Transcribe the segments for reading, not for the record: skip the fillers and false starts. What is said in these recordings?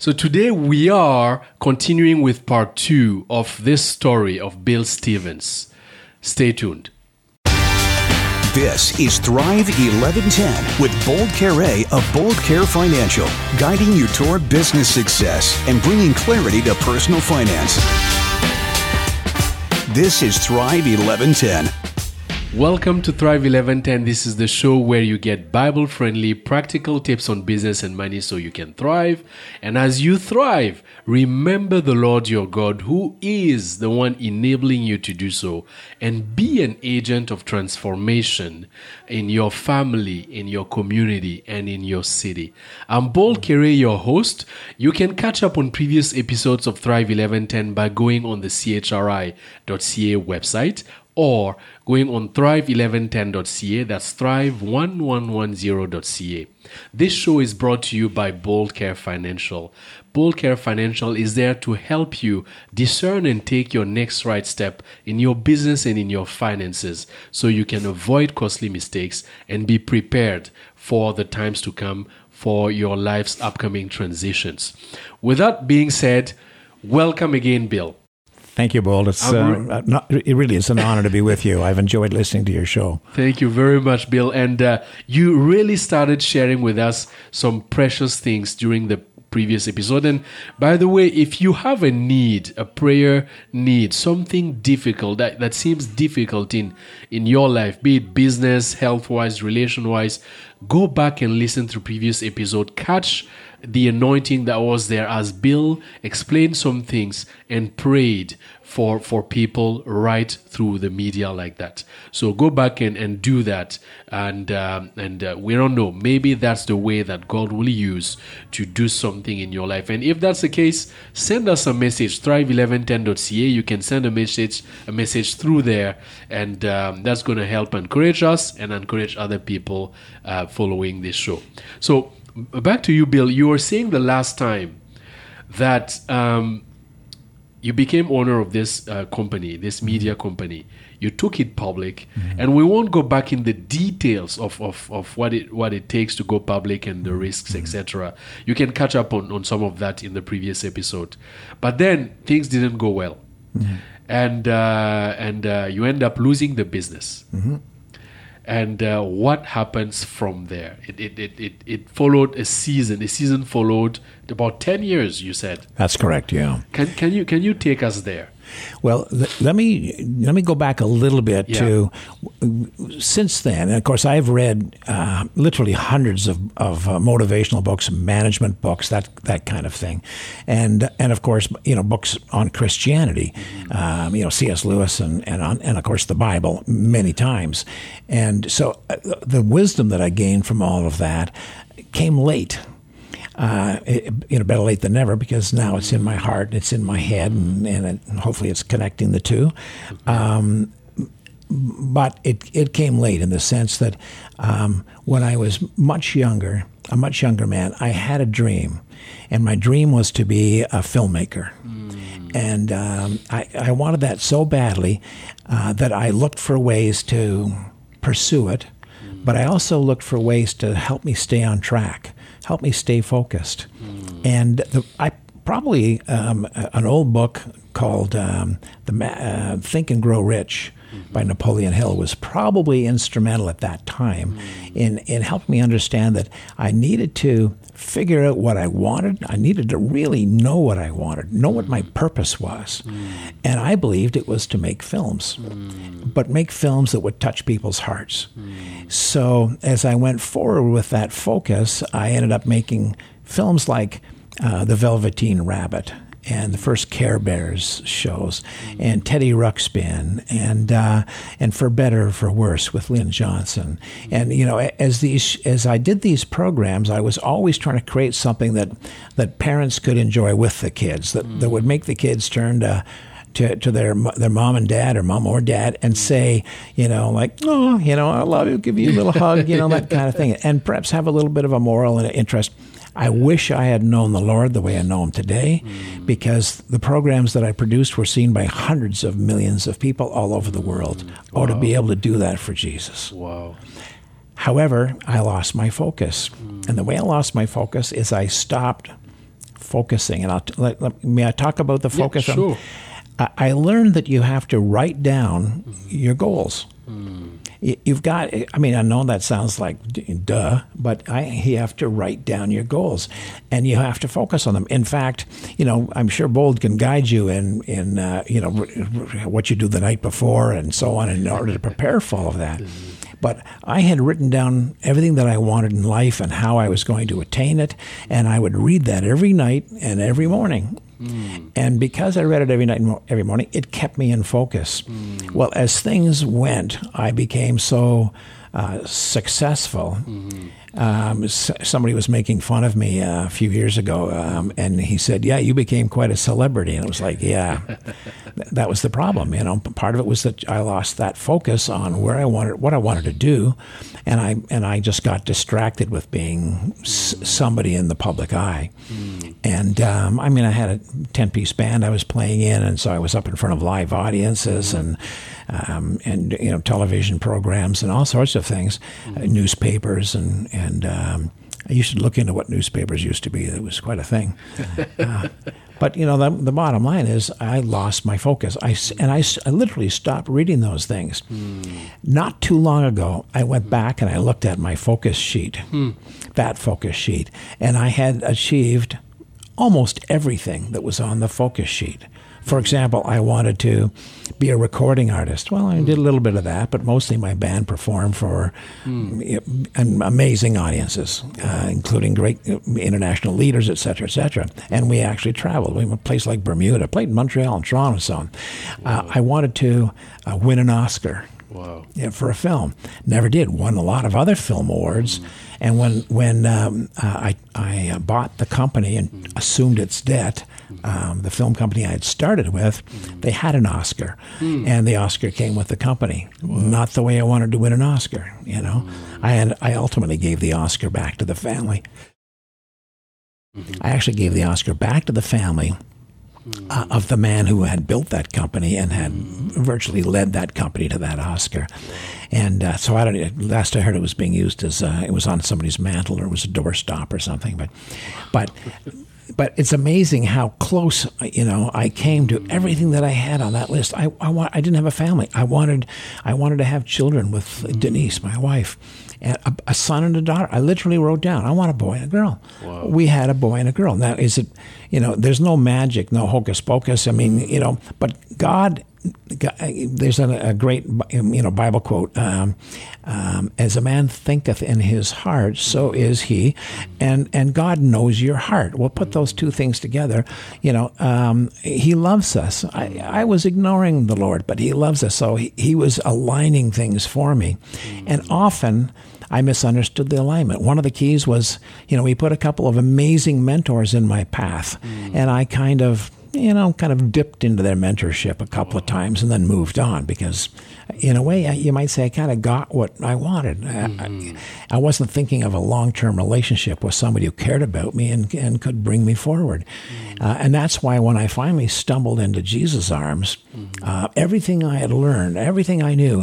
So today we are continuing with part 2 of this story of Bill Stevens. Stay tuned. This is Thrive 1110 with Bold Care of Bold Care Financial, guiding you toward business success and bringing clarity to personal finance. This is Thrive 1110. Welcome to Thrive 1110. This is the show where you get Bible-friendly, practical tips on business and money so you can thrive. And as you thrive, remember the Lord your God, who is the one enabling you to do so, and be an agent of transformation in your family, in your community, and in your city. I'm Paul Kere, your host. You can catch up on previous episodes of Thrive 1110 by going on the chri.ca website, or going on thrive1110.ca, that's thrive1110.ca. This show is brought to you by Bold Care Financial. Bold Care Financial is there to help you discern and take your next right step in your business and in your finances so you can avoid costly mistakes and be prepared for the times to come for your life's upcoming transitions. With that being said, welcome again, Bill. Thank you, Bold. It really is an honor to be with you. I've enjoyed listening to your show. Thank you very much, Bill. And you really started sharing with us some precious things during the previous episode. And by the way, if you have a need, a prayer need, something difficult that seems difficult in your life, be it business, health-wise, relation-wise, go back and listen to previous episode. Catch the anointing that was there as Bill explained some things and prayed for people right through the media like that. So go back and do that. And we don't know. Maybe that's the way that God will use to do something in your life. And if that's the case, send us a message, thrive1110.ca. You can send a message through there. And that's going to help encourage us and encourage other people following this show. So, back to you, Bill. You were saying the last time that you became owner of this company, this media company. You took it public, and we won't go back in the details of what it takes to go public and the risks, etc. You can catch up on some of that in the previous episode. But then things didn't go well, and you end up losing the business. Mm-hmm. And what happens from there? It followed a season. The season followed about 10 years, you said. That's correct, yeah. Can you take us there? Well, let me go back a little bit to since then. And of course, I've read literally hundreds of motivational books, management books, that kind of thing, and of course, you know, books on Christianity, you know, C.S. Lewis and of course the Bible many times, and so the wisdom that I gained from all of that came late. Better late than never, because now it's in my heart, it's in my head, and hopefully it's connecting the two. But it came late in the sense that when I was a much younger man, I had a dream, and my dream was to be a filmmaker. And I wanted that so badly that I looked for ways to pursue it, but I also looked for ways to help me stay on track. Help me stay focused. And I probably an old book called Think and Grow Rich by Napoleon Hill was probably instrumental at that time in helping me understand that I needed to figure out what I wanted. I needed to really know what I wanted, know what my purpose was. And I believed it was to make films, but make films that would touch people's hearts. So as I went forward with that focus, I ended up making films like The Velveteen Rabbit, and the first Care Bears shows, and Teddy Ruxpin, and For Better or For Worse with Lynn Johnson. And, you know, as I did these programs, I was always trying to create something that parents could enjoy with the kids, that would make the kids turn to their mom and dad, or mom or dad, and say, you know, like, oh, you know, I love you, give you a little hug, you know, that kind of thing. And perhaps have a little bit of a moral and interest. I wish I had known the Lord the way I know him today, because the programs that I produced were seen by hundreds of millions of people all over the world. Wow. Or to be able to do that for Jesus. Wow. However, I lost my focus. And the way I lost my focus is I stopped focusing. And may I talk about the focus? Yeah, sure. I learned that you have to write down your goals. Mm. You've got, I mean, I know that sounds like duh, but you have to write down your goals and you have to focus on them. In fact, you know, I'm sure Bold can guide you in you know, what you do the night before and so on in order to prepare for all of that. But I had written down everything that I wanted in life and how I was going to attain it. And I would read that every night and every morning. Mm. And because I read it every night and every morning, it kept me in focus. Mm. Well, as things went, I became so successful. Mm-hmm. Somebody was making fun of me a few years ago, and he said, yeah, you became quite a celebrity. And it was like, yeah, that was the problem. You know, part of it was that I lost that focus on where I wanted, what I wanted to do. And I just got distracted with being somebody in the public eye. Mm. And, I mean, I had a 10-piece band I was playing in, and so I was up in front of live audiences and you know, television programs and all sorts of things, newspapers and you should look into what newspapers used to be. It was quite a thing. But, you know, the bottom line is I lost my focus. I literally stopped reading those things. Mm. Not too long ago, I went back and I looked at my focus sheet, that focus sheet, and I had achieved almost everything that was on the focus sheet. For example, I wanted to be a recording artist. Well, I did a little bit of that, but mostly my band performed for amazing audiences, including great international leaders, et cetera, et cetera. And we actually traveled. We went to places like Bermuda, played in Montreal and Toronto and so on. I wanted to win an Oscar. Wow. Yeah, for a film. Never did. Won a lot of other film awards. And when I bought the company and assumed its debt, the film company I had started with, they had an Oscar. And the Oscar came with the company. Wow. Not the way I wanted to win an Oscar, you know. I ultimately gave the Oscar back to the family. I actually gave the Oscar back to the family of the man who had built that company and had virtually led that company to that Oscar. And so I don't. Last I heard, it was being used as it was on somebody's mantle or it was a doorstop or something. But it's amazing how close, you know, I came to everything that I had on that list. I didn't have a family. I wanted to have children with Denise, my wife, and a son and a daughter. I literally wrote down, I want a boy and a girl. Wow. We had a boy and a girl. Now, is it, you know, there's no magic, no hocus pocus. I mean, you know, but God there's a great, you know, Bible quote, as a man thinketh in his heart, so is he, and God knows your heart. We'll put those two things together. You know, he loves us. I was ignoring the Lord, but he loves us, so he was aligning things for me. And often I misunderstood the alignment. One of the keys was, you know, we put a couple of amazing mentors in my path, and I kind of dipped into their mentorship a couple of times and then moved on because, in a way, you might say I kind of got what I wanted. I wasn't thinking of a long-term relationship with somebody who cared about me and could bring me forward. And that's why when I finally stumbled into Jesus' arms, everything I had learned, everything I knew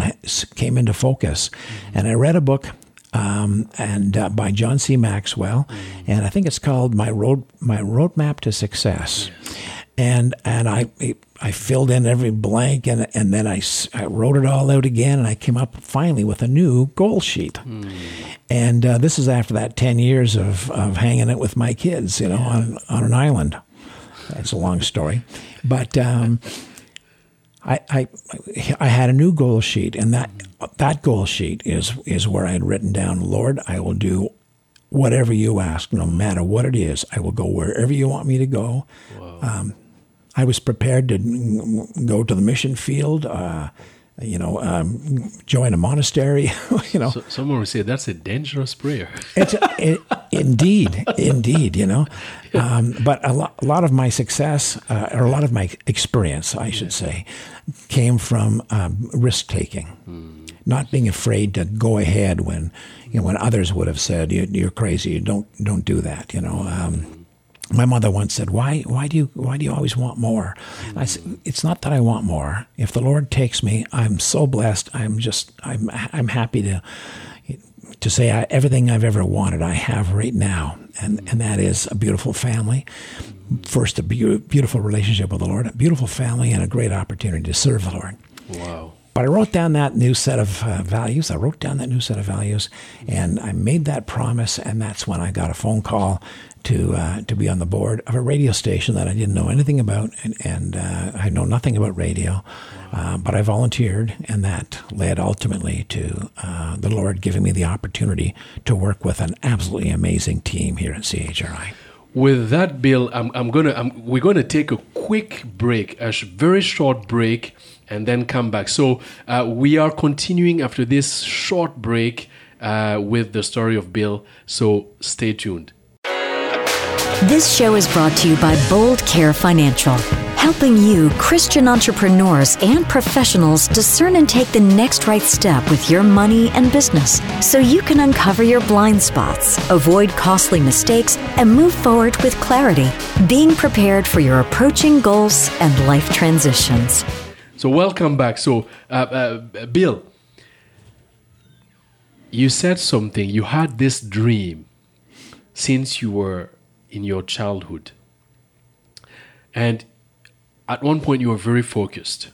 came into focus. And I read a book by John C. Maxwell, and I think it's called My Roadmap to Success. Yes. And I filled in every blank, and then I wrote it all out again, and I came up finally with a new goal sheet. And this is after that 10 years of hanging out with my kids, you know, on an island. That's a long story. But I had a new goal sheet, and that goal sheet is where I had written down, Lord, I will do whatever you ask, no matter what it is. I will go wherever you want me to go. Wow. I was prepared to go to the mission field, join a monastery. You know, someone would say that's a dangerous prayer. Indeed, you know. But a lot of my success, or a lot of my experience, I should say, came from risk taking, not being afraid to go ahead when, you know, when others would have said you're crazy, you don't do that, you know. My mother once said, "Why do you always want more?" And I said, "It's not that I want more. If the Lord takes me, I'm so blessed. I'm happy to to say everything I've ever wanted I have right now, and that is a beautiful family. First, a beautiful relationship with the Lord, a beautiful family, and a great opportunity to serve the Lord. Wow. But I wrote down that new set of values. And I made that promise, and that's when I got a phone call to be on the board of a radio station that I didn't know anything about, and I know nothing about radio. But I volunteered, and that led ultimately to the Lord giving me the opportunity to work with an absolutely amazing team here at CHRI. With that, Bill, we're going to take a quick break, a very short break, and then come back. So we are continuing after this short break with the story of Bill. So stay tuned. This show is brought to you by Bold Care Financial, helping you, Christian entrepreneurs and professionals, discern and take the next right step with your money and business so you can uncover your blind spots, avoid costly mistakes, and move forward with clarity, being prepared for your approaching goals and life transitions. So welcome back. So, Bill, you said something. You had this dream since you were in your childhood. And at one point, you were very focused.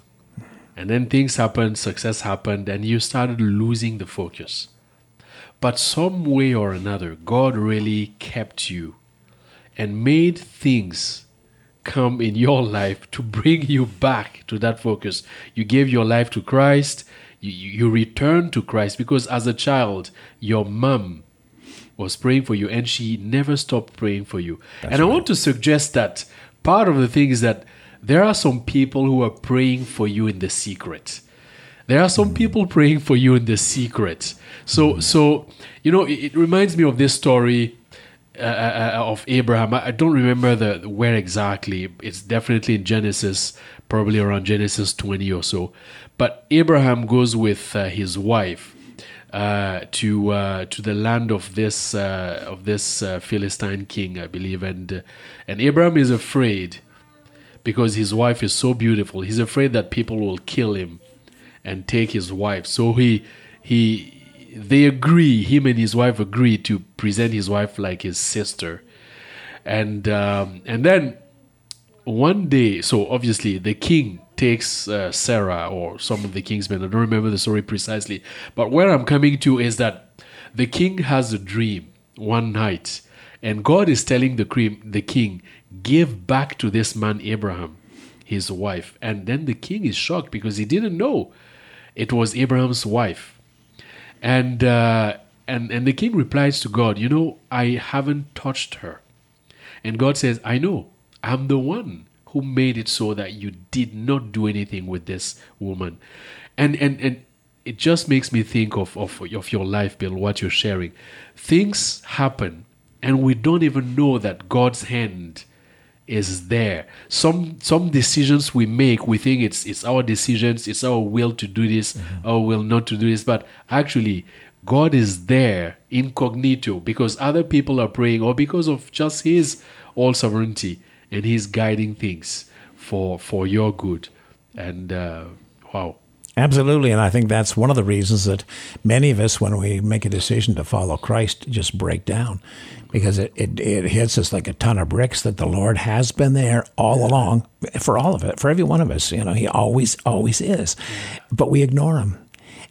And then things happened, success happened, and you started losing the focus. But some way or another, God really kept you and made things come in your life to bring you back to that focus. You gave your life to Christ. You returned to Christ, because as a child, your mom was praying for you, and she never stopped praying for you. That's and right. I want to suggest that part of the thing is that there are some people who are praying for you in the secret. There are some people praying for you in the secret. So you know, it reminds me of this story of Abraham. I don't remember where exactly. It's definitely in Genesis, probably around Genesis 20 or so. But Abraham goes with his wife to the land of this Philistine king, I believe, and Abraham is afraid because his wife is so beautiful. He's afraid that people will kill him and take his wife. So they agree, him and his wife agree to present his wife like his sister. And then one day, so obviously the king takes Sarah or some of the king's men. I don't remember the story precisely. But where I'm coming to is that the king has a dream one night. And God is telling the king, give back to this man Abraham his wife. And then the king is shocked because he didn't know it was Abraham's wife. And the king replies to God, you know, I haven't touched her. And God says, I know, I'm the one who made it so that you did not do anything with this woman. And it just makes me think of your life, Bill, what you're sharing. Things happen, and we don't even know that God's hand is there. Some decisions we make, we think it's our decisions, it's our will to do this, our will not to do this. But actually, God is there incognito because other people are praying or because of just His all sovereignty, and He's guiding things for your good. And wow. Absolutely, and I think that's one of the reasons that many of us, when we make a decision to follow Christ, just break down, because it hits us like a ton of bricks that the Lord has been there all along for all of it, for every one of us. You know, He always is, but we ignore Him.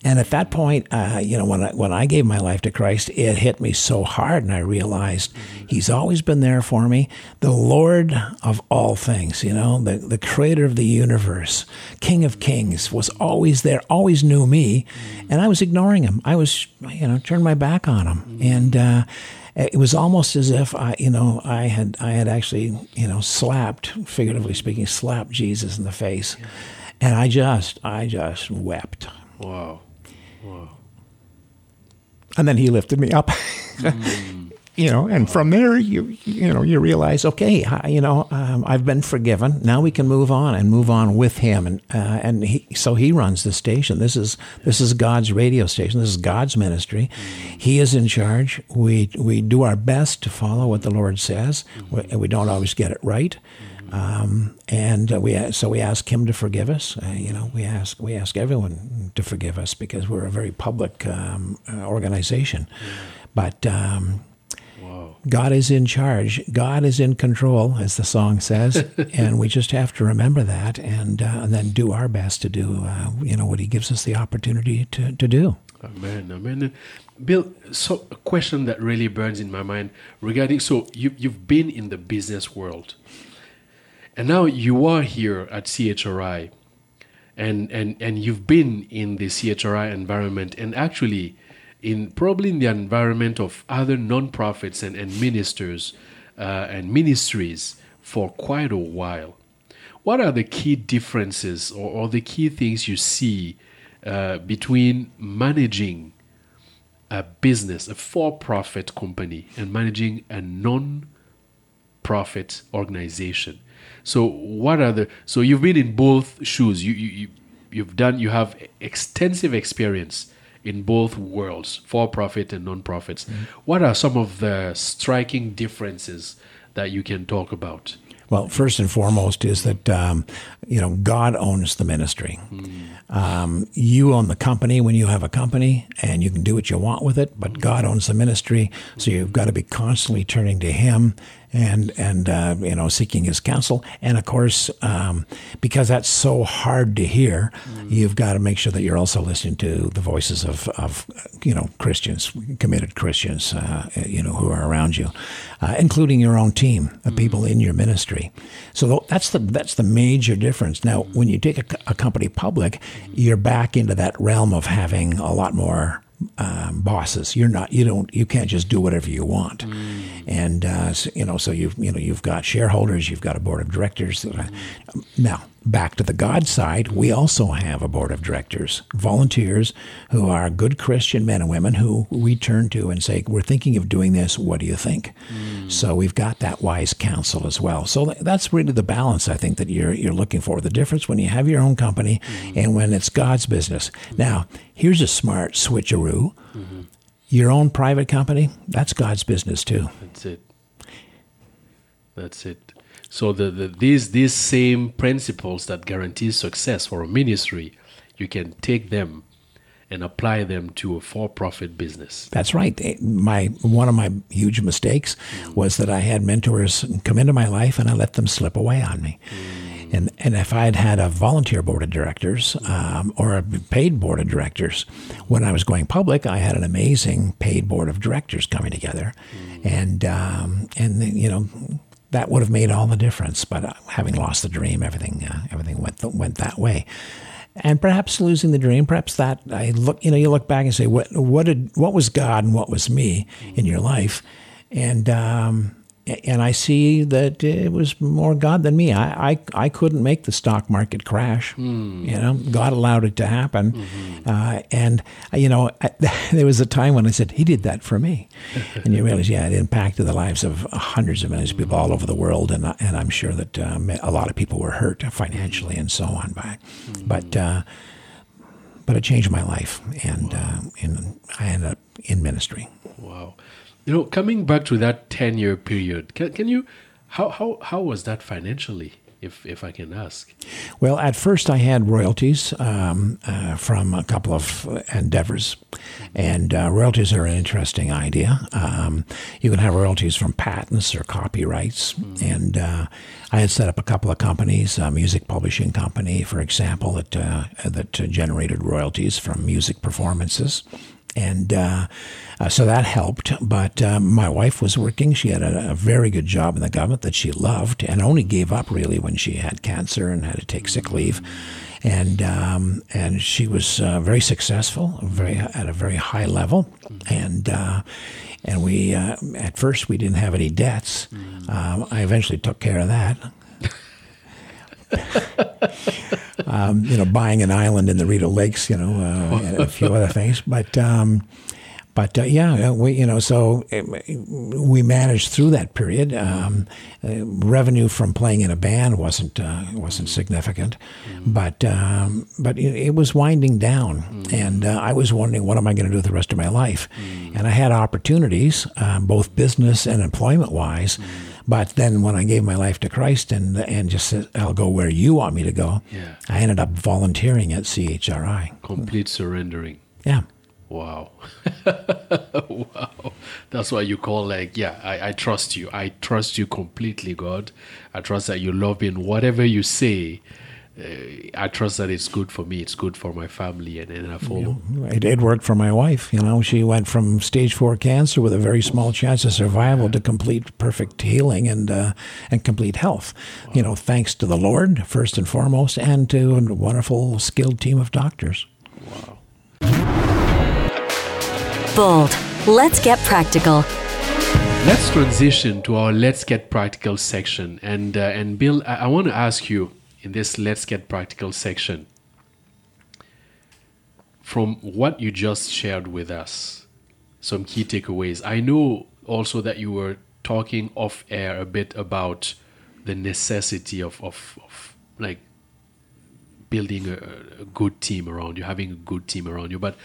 And at that point, you know, when I gave my life to Christ, it hit me so hard, and I realized He's always been there for me. The Lord of all things, you know, the creator of the universe, King of Kings, was always there, always knew me, and I was ignoring Him. I was, you know, turned my back on Him. And it was almost as if I had actually, you know, slapped, figuratively speaking, slapped Jesus in the face. And I just wept. Wow. And then He lifted me up. you know, and from there, you realize, okay, I've been forgiven. Now we can move on with him. And so he runs the station. This is God's radio station. This is God's ministry. He is in charge. We do our best to follow what the Lord says. We don't always get it right. We ask him to forgive us. We ask everyone to forgive us because we're a very public organization. But God is in charge. God is in control, as the song says, and we just have to remember that and then do our best to do what he gives us the opportunity to do. Amen. Bill, so a question that really burns in my mind regarding, so you've been in the business world. And now you are here at CHRI, and you've been in the CHRI environment, and actually probably in the environment of other nonprofits and ministers and ministries for quite a while. What are the key differences or the key things you see between managing a business, a for-profit company, and managing a non-profit organization? So so you've been in both shoes. You have extensive experience in both worlds, for-profit and non-profits. Mm-hmm. What are some of the striking differences that you can talk about? Well, first and foremost is that God owns the ministry. Mm. You own the company when you have a company, and you can do what you want with it. But God owns the ministry, so you've got to be constantly turning to Him and seeking His counsel. And of course, because that's so hard to hear, you've got to make sure that you're also listening to the voices of Christians, committed Christians, who are around you, including your own team, the people in your ministry. So that's the major difference. Now, when you take a company public, you're back into that realm of having a lot more bosses. You can't just do whatever you want, and you've got shareholders, you've got a board of directors. Now, back to the God side, we also have a board of directors, volunteers who are good Christian men and women who we turn to and say, "We're thinking of doing this. What do you think?" So we've got that wise counsel as well. So that's really the balance I think that you're looking for. The difference when you have your own company and when it's God's business. Now, here's a smart switcheroo. Mm-hmm. Your own private company, that's God's business too. That's it. So these same principles that guarantee success for a ministry, you can take them and apply them to a for-profit business. That's right. One of my huge mistakes was that I had mentors come into my life and I let them slip away on me. And if I had had a volunteer board of directors or a paid board of directors, when I was going public, I had an amazing paid board of directors coming together, and that would have made all the difference. But having lost the dream, everything went that way. And perhaps losing the dream, perhaps that you look back and say, what was God and what was me in your life, and I see that it was more God than me. I couldn't make the stock market crash. God allowed it to happen. Mm-hmm. There was a time when I said, He did that for me. And you realize, it impacted the lives of hundreds of millions of people all over the world. And I'm sure that a lot of people were hurt financially and so on. But it changed my life. And, wow. And I ended up in ministry. Wow. Coming back to that 10-year period, can you? How was that financially, if I can ask? Well, at first I had royalties from a couple of endeavors, and royalties are an interesting idea. You can have royalties from patents or copyrights, and I had set up a couple of companies, a music publishing company, for example, that generated royalties from music performances. And so that helped. But my wife was working. She had a very good job in the government that she loved and only gave up really when she had cancer and had to take sick leave. And she was very successful, at a very high level. And we at first we didn't have any debts. I eventually took care of that. Buying an island in the Rideau lakes, and a few other things, but But yeah, we, you know, so we managed through that period. Revenue from playing in a band wasn't significant, but it was winding down, and I was wondering, what am I going to do with the rest of my life? And I had opportunities, both business and employment wise. But then when I gave my life to Christ and just said, I'll go where you want me to go, I ended up volunteering at CHRI. Complete surrendering. Yeah. Wow. Wow. That's why you call, like, I trust you. I trust you completely, God. I trust that you love me. And whatever you say, I trust that it's good for me. It's good for my family. And then I follow. It worked for my wife. You know, she went from stage 4 cancer with a very small chance of survival to complete perfect healing and complete health. Wow. You know, thanks to the Lord, first and foremost, and to a wonderful, skilled team of doctors. Wow. Bold. Let's get practical. Let's transition to our Let's Get Practical section. And Bill, I want to ask you, in this Let's Get Practical section, from what you just shared with us, some key takeaways. I know also that you were talking off air a bit about the necessity of like building a good team around you, having a good team around you. But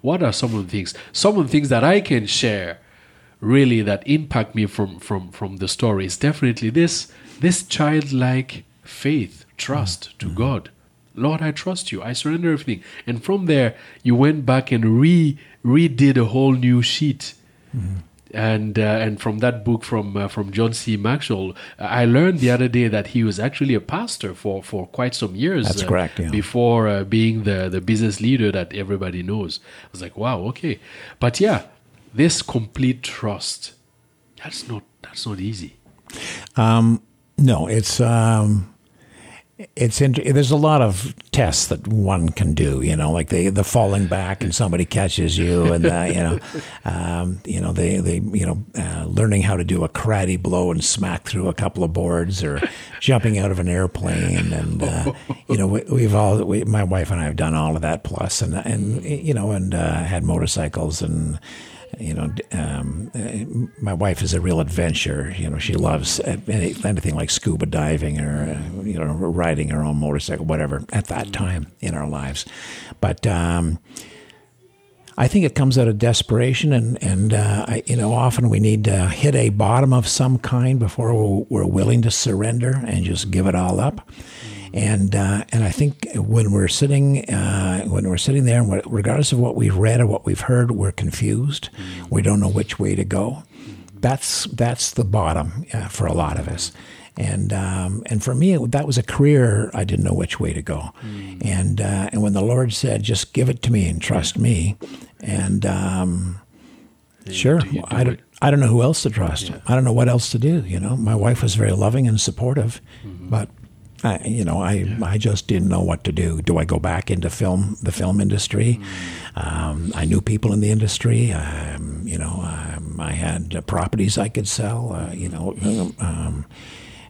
what are some of the things? Some of the things that I can share really that impact me from the story is definitely this childlike faith, trust to God. Lord, I trust you. I surrender everything. And from there, you went back and redid a whole new sheet. Mm-hmm. And from that book from John C. Maxwell, I learned the other day that he was actually a pastor for quite some years. That's correct, yeah. Before being the business leader that everybody knows. I was like, wow, okay. But yeah, this complete trust, that's not easy. No, there's a lot of tests that one can do, you know, like the falling back and somebody catches you, and learning how to do a karate blow and smack through a couple of boards, or jumping out of an airplane, and my wife and I have done all of that, plus and had motorcycles and. You know, my wife is a real adventurer. You know, she loves anything like scuba diving or, riding her own motorcycle, whatever, at that time in our lives. But I think it comes out of desperation. And often we need to hit a bottom of some kind before we're willing to surrender and just give it all up. And I think when we're sitting there, and regardless of what we've read or what we've heard, we're confused. We don't know which way to go. That's the bottom for a lot of us. And for me, that was a career I didn't know which way to go. And when the Lord said, "Just give it to me and trust me," and sure, I don't know who else to trust. Yeah. I don't know what else to do. You know, my wife was very loving and supportive, but. I just didn't know what to do. Do I go back into the film industry? I knew people in the industry. I had properties I could sell.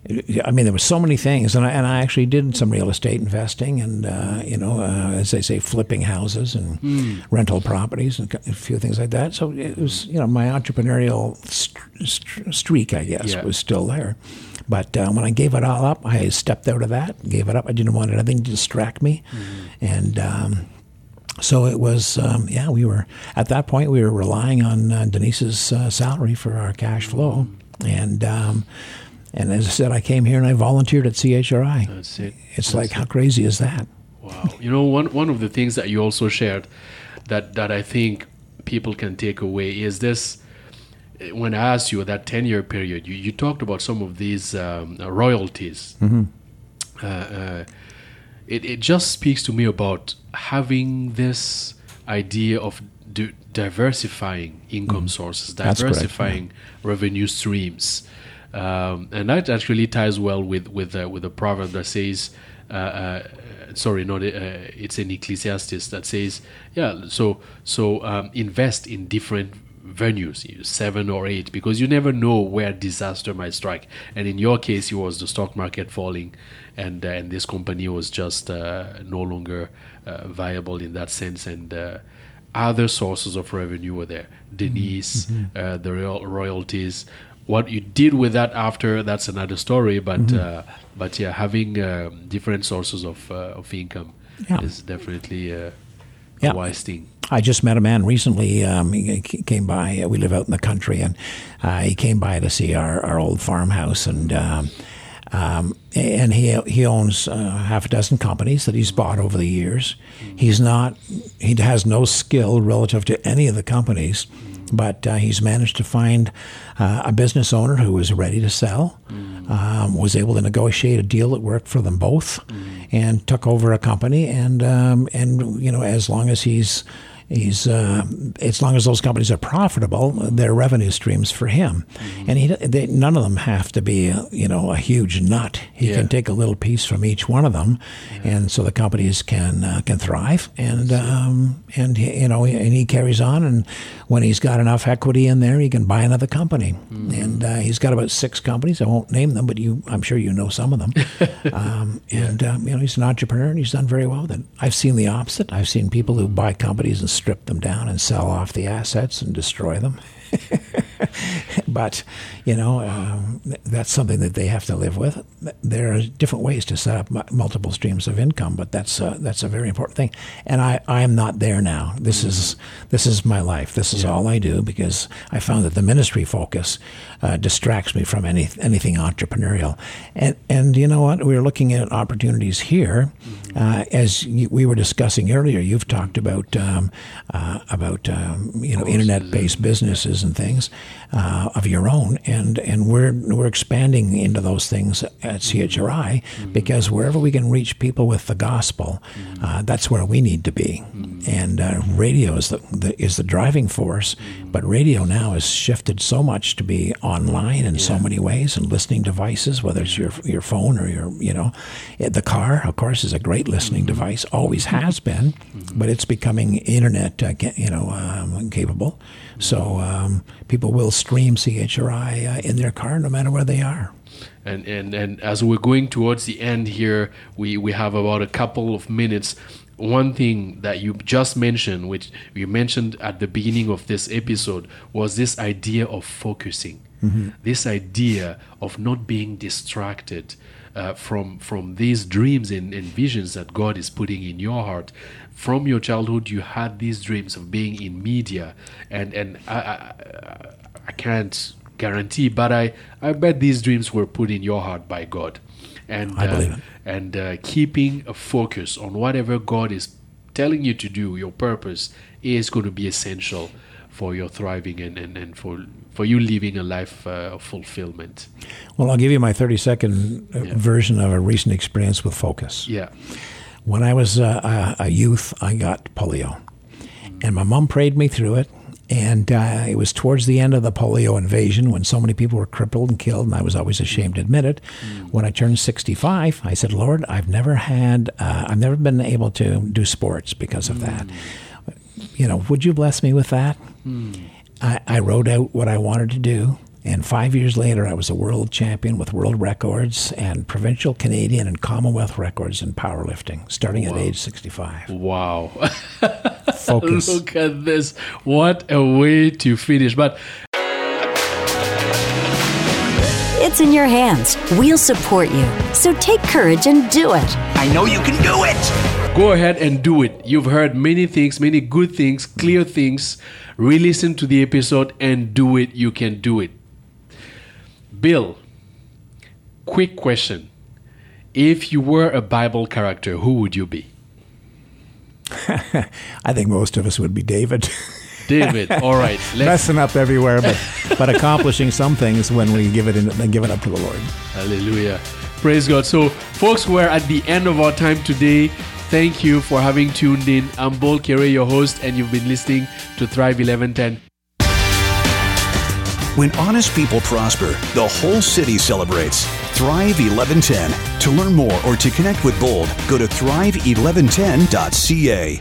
There were so many things, and I actually did some real estate investing, and as they say, flipping houses and rental properties and a few things like that. So it was, my entrepreneurial streak, I guess, was still there. But when I gave it all up, I stepped out of that, gave it up. I didn't want anything to distract me. And so it was, we were, at that point, we were relying on Denise's salary for our cash flow. And as I said, I came here and I volunteered at CHRI. That's it. How crazy is that? Wow. You know, one of the things that you also shared that I think people can take away is this. When I asked you that 10-year period, you talked about some of these royalties. Mm-hmm. It just speaks to me about having this idea of diversifying income sources, diversifying revenue streams, and that actually ties well with a proverb that says, it's in Ecclesiastes that says, invest in different venues, 7 or 8, because you never know where disaster might strike. And in your case, it was the stock market falling, and this company was just no longer viable in that sense. And other sources of revenue were there. Denise, the royalties. What you did with that after, that's another story. But but yeah, having different sources of income is definitely a wise thing. I just met a man recently. He came by. We live out in the country, and he came by to see our old farmhouse. And he owns half a dozen companies that he's bought over the years. He has no skill relative to any of the companies, but he's managed to find a business owner who was ready to sell, was able to negotiate a deal that worked for them both, and took over a company. And you know, as long as as long as those companies are profitable, they're revenue streams for him, and none of them have to be a huge nut. He can take a little piece from each one of them, and so the companies can thrive. And he carries on. And when he's got enough equity in there, he can buy another company. And he's got about 6 companies. I won't name them, but I'm sure you know some of them. He's an entrepreneur, and he's done very well with it. I've seen the opposite. I've seen people who buy companies and strip them down and sell off the assets and destroy them. But, that's something that they have to live with. There are different ways to set up multiple streams of income, but that's a very important thing. And I am not there now. This is my life. This is all I do, because I found that the ministry focus distracts me from anything entrepreneurial. And you know what? We're looking at opportunities here. As we were discussing earlier, you've talked about internet-based businesses and things of your own, and we're expanding into those things at CHRI, because wherever we can reach people with the gospel, that's where we need to be. And radio is the driving force, but radio now has shifted so much to be online in so many ways, and listening devices, whether it's your phone or the car, of course, is a great listening device, always has been, but it's becoming internet capable. So people will stream CHRI in their car no matter where they are. And as we're going towards the end here, we have about a couple of minutes. One thing that you just mentioned, which you mentioned at the beginning of this episode, was this idea of focusing, this idea of not being distracted from these dreams and visions that God is putting in your heart. From your childhood, you had these dreams of being in media, and I can't guarantee, but I bet these dreams were put in your heart by God. And I believe it. And keeping a focus on whatever God is telling you to do, your purpose, is going to be essential for your thriving and for you living a life of fulfillment. Well, I'll give you my 30-second version of a recent experience with focus. Yeah. When I was a youth, I got polio, and my mom prayed me through it. And it was towards the end of the polio invasion, when so many people were crippled and killed, and I was always ashamed to admit it. When I turned 65, I said, "Lord, I've never been able to do sports because of that. Would you bless me with that?" I wrote out what I wanted to do. And 5 years later, I was a world champion with world records and provincial, Canadian, and Commonwealth records in powerlifting, starting at age 65. Wow. Focus. Look at this. What a way to finish. But it's in your hands. We'll support you. So take courage and do it. I know you can do it. Go ahead and do it. You've heard many things, many good things, clear things. Re-listen to the episode and do it. You can do it. Bill, quick question. If you were a Bible character, who would you be? I think most of us would be David. David, all right. Messing up everywhere, but accomplishing some things when we give it up to the Lord. Hallelujah. Praise God. So, folks, we're at the end of our time today. Thank you for having tuned in. I'm Paul Kere, your host, and you've been listening to Thrive 1110. When honest people prosper, the whole city celebrates. Thrive 1110. To learn more or to connect with Bold, go to thrive1110.ca.